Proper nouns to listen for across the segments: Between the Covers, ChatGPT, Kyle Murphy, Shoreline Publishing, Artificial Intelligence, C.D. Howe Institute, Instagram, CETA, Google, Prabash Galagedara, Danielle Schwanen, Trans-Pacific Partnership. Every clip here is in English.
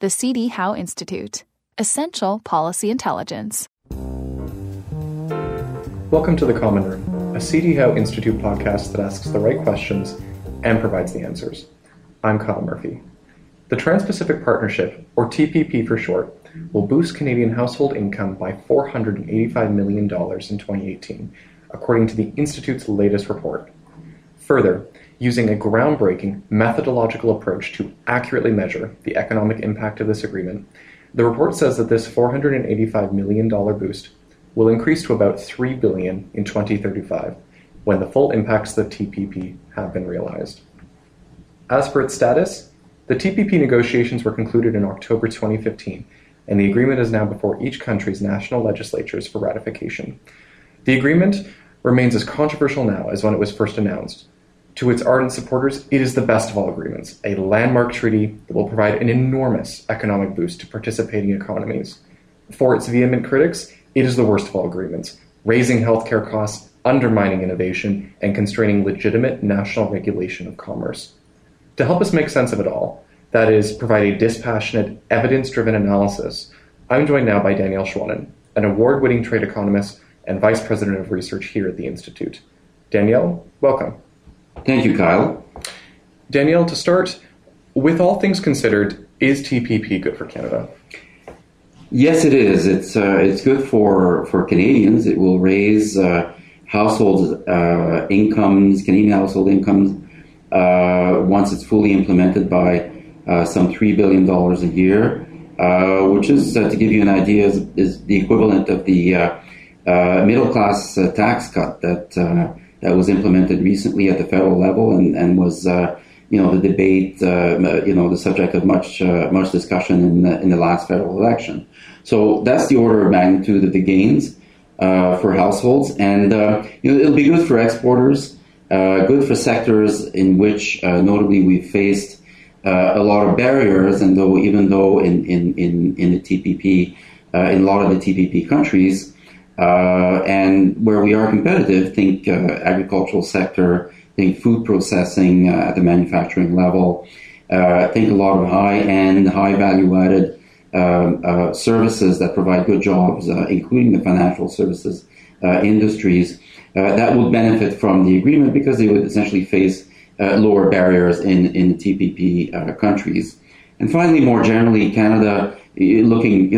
The C.D. Howe Institute. Essential Policy Intelligence. Welcome to The Common Room, a C.D. Howe Institute podcast that asks the right questions and provides the answers. I'm Kyle Murphy. The Trans-Pacific Partnership, or TPP for short, will boost Canadian household income by $485 million in 2018, according to the Institute's latest report. Further, using a groundbreaking methodological approach to accurately measure the economic impact of this agreement, the report says that this $485 million boost will increase to about $3 billion in 2035, when the full impacts of the TPP have been realized. As for its status, the TPP negotiations were concluded in October 2015, and the agreement is now before each country's national legislatures for ratification. The agreement remains as controversial now as when it was first announced. To its ardent supporters, it is the best of all agreements, a landmark treaty that will provide an enormous economic boost to participating economies. For its vehement critics, it is the worst of all agreements, raising healthcare costs, undermining innovation, and constraining legitimate national regulation of commerce. To help us make sense of it all, that is, provide a dispassionate, evidence-driven analysis, I'm joined now by Danielle Schwanen, an award-winning trade economist and Vice President of Research here at the Institute. Danielle, welcome. Thank you, Kyle. Danielle, to start, with all things considered, is TPP good for Canada? Yes, it is. It's good for Canadians. It will raise Canadian household incomes, once it's fully implemented by some $3 billion a year, which is, to give you an idea, is the equivalent of the middle-class tax cut that was implemented recently at the federal level and was, the debate, the subject of much discussion in the last federal election. So that's the order of magnitude of the gains for households, and it'll be good for exporters, good for sectors in which, notably, we've faced a lot of barriers. And even though in the TPP, in a lot of the TPP countries. And where we are competitive, think agricultural sector, think food processing at the manufacturing level, think a lot of high-end, high-value-added services that provide good jobs, including the financial services industries, that would benefit from the agreement because they would essentially face lower barriers in TPP countries. And finally, more generally, Canada, looking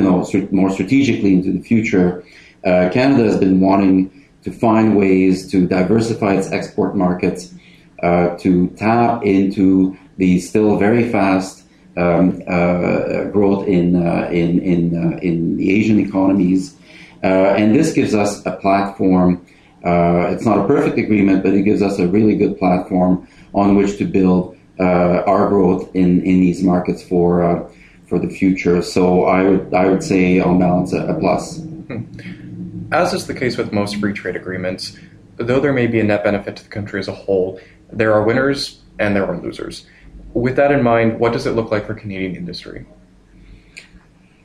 more strategically into the future, Canada has been wanting to find ways to diversify its export markets, to tap into the still very fast growth in the Asian economies, and this gives us a platform. It's not a perfect agreement, but it gives us a really good platform on which to build our growth in these markets for the future. So I would say on balance a plus. As is the case with most free trade agreements, though there may be a net benefit to the country as a whole, there are winners and there are losers. With that in mind, what does it look like for Canadian industry?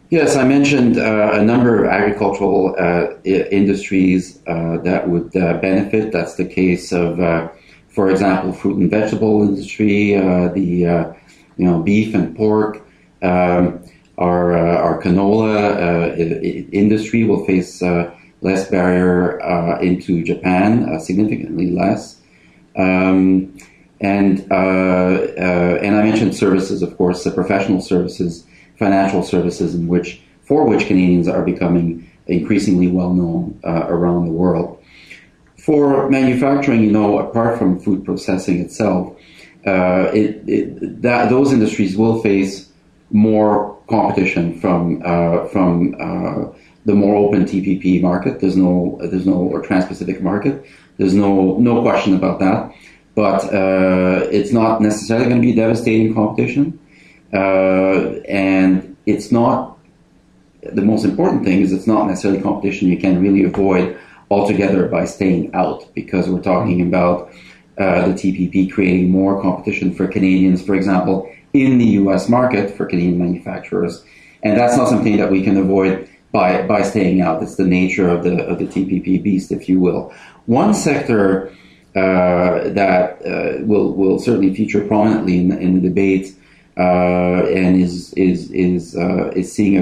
Yes, I mentioned a number of agricultural industries that would benefit. That's the case of, for example, fruit and vegetable industry, beef and pork. Our canola industry will face less barrier into Japan, significantly less. And I mentioned services, of course, the professional services, financial services, for which Canadians are becoming increasingly well known around the world. For manufacturing, apart from food processing itself, those industries will face more competition from the more open TPP market. There's no Trans-Pacific market. There's no question about that. But it's not necessarily going to be devastating competition. And it's not, the most important thing is it's not necessarily competition you can really avoid altogether by staying out, because we're talking about the TPP creating more competition for Canadians, for example, in the U.S. market for Canadian manufacturers, and that's not something that we can avoid by staying out. It's the nature of the TPP beast, if you will. One sector that will certainly feature prominently in the debate and is seeing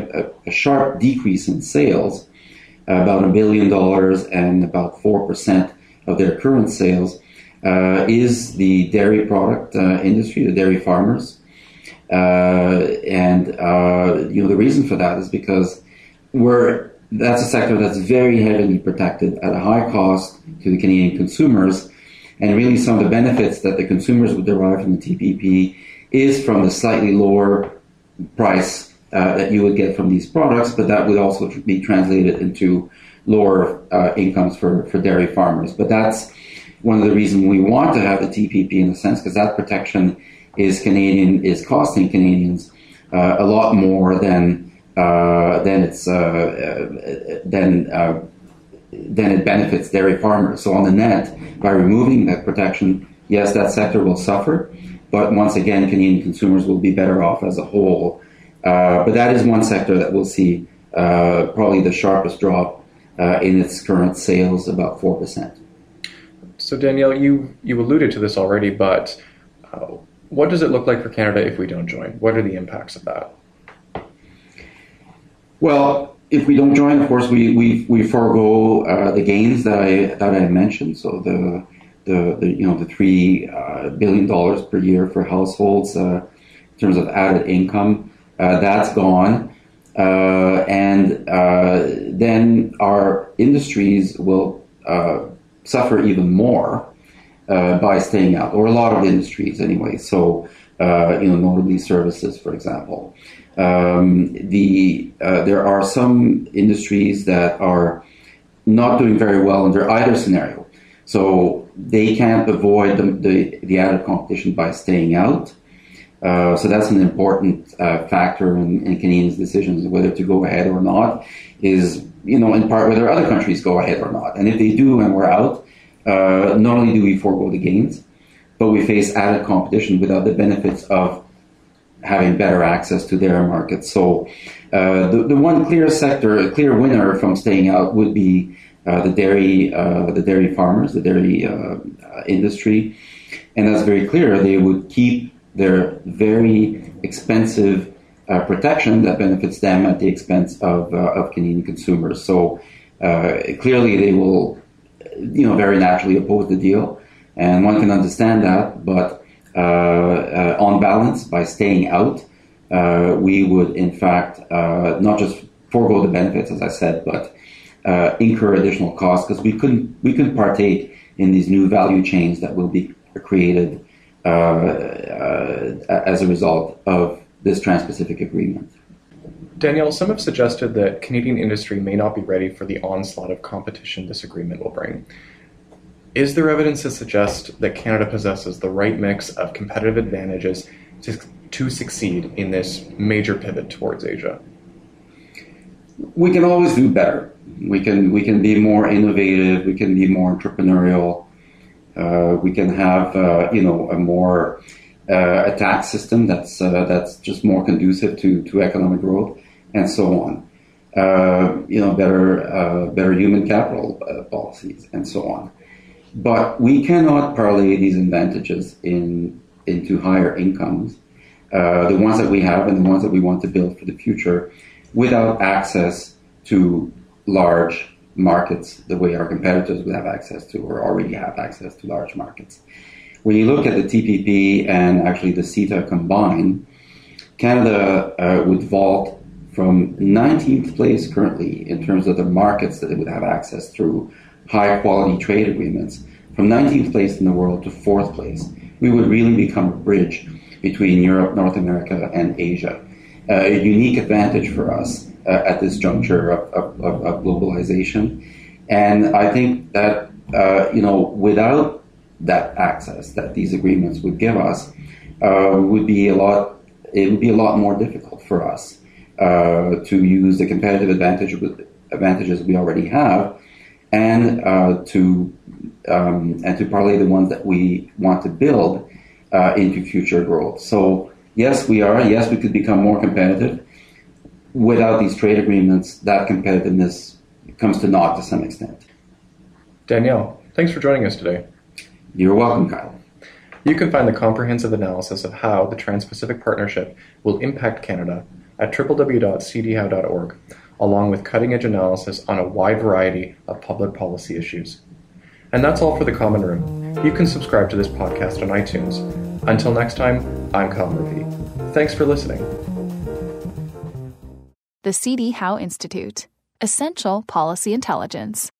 a sharp decrease in sales, about $1 billion and about 4% of their current sales, is the dairy product industry, the dairy farmers. The reason for that is because that's a sector that's very heavily protected at a high cost to the Canadian consumers, and really some of the benefits that the consumers would derive from the TPP is from the slightly lower price that you would get from these products, but that would also be translated into lower incomes for dairy farmers. But that's one of the reasons we want to have the TPP, in a sense, because that protection is costing Canadians a lot more than it benefits dairy farmers. So on the net, by removing that protection, yes, that sector will suffer, but once again, Canadian consumers will be better off as a whole. But that is one sector that will see probably the sharpest drop in its current sales, about 4%. So Danielle, you alluded to this already, but what does it look like for Canada if we don't join? What are the impacts of that? Well, if we don't join, of course, we forego the gains that I mentioned. So the $3 billion per year for households in terms of added income, that's gone, and then our industries will suffer even more by staying out, or a lot of industries anyway. So notably services, for example. There are some industries that are not doing very well under either scenario. So they can't avoid the added competition by staying out. So that's an important factor in Canadians' decisions, whether to go ahead or not, is, in part whether other countries go ahead or not. And if they do and we're out, not only do we forego the gains, but we face added competition without the benefits of having better access to their markets. So the one clear winner from staying out would be the dairy farmers, the dairy industry. And that's very clear. They would keep their very expensive protection that benefits them at the expense of Canadian consumers. So clearly they will, very naturally oppose the deal. And one can understand that, but on balance, by staying out, we would in fact not just forego the benefits, as I said, but incur additional costs, because we couldn't partake in these new value chains that will be created as a result of this Trans-Pacific Agreement. Danielle, some have suggested that Canadian industry may not be ready for the onslaught of competition this agreement will bring. Is there evidence to suggest that Canada possesses the right mix of competitive advantages to succeed in this major pivot towards Asia? We can always do better. We can be more innovative. We can be more entrepreneurial. We can have a more a tax system that's just more conducive to economic growth, and so on. Better human capital policies, and so on. But we cannot parlay these advantages into higher incomes, the ones that we have and the ones that we want to build for the future, without access to large markets the way our competitors would have access to, or already have access to large markets. When you look at the TPP and actually the CETA combined, Canada would vault from 19th place currently in terms of the markets that it would have access through high-quality trade agreements, from 19th place in the world to 4th place. We would really become a bridge between Europe, North America, and Asia. A unique advantage for us at this juncture of globalization. And I think that, without that access that these agreements would give us, it would be a lot more difficult for us to use the competitive advantages we already have, and to parlay the ones that we want to build into future growth. So yes, we could become more competitive. Without these trade agreements, that competitiveness comes to naught to some extent. Danielle, thanks for joining us today. You're welcome, Kyle. You can find the comprehensive analysis of how the Trans-Pacific Partnership will impact Canada at www.cdhowe.org, along with cutting-edge analysis on a wide variety of public policy issues. And that's all for The Common Room. You can subscribe to this podcast on iTunes. Until next time, I'm Kyle Murphy. Thanks for listening. The C.D. Howe Institute. Essential Policy Intelligence.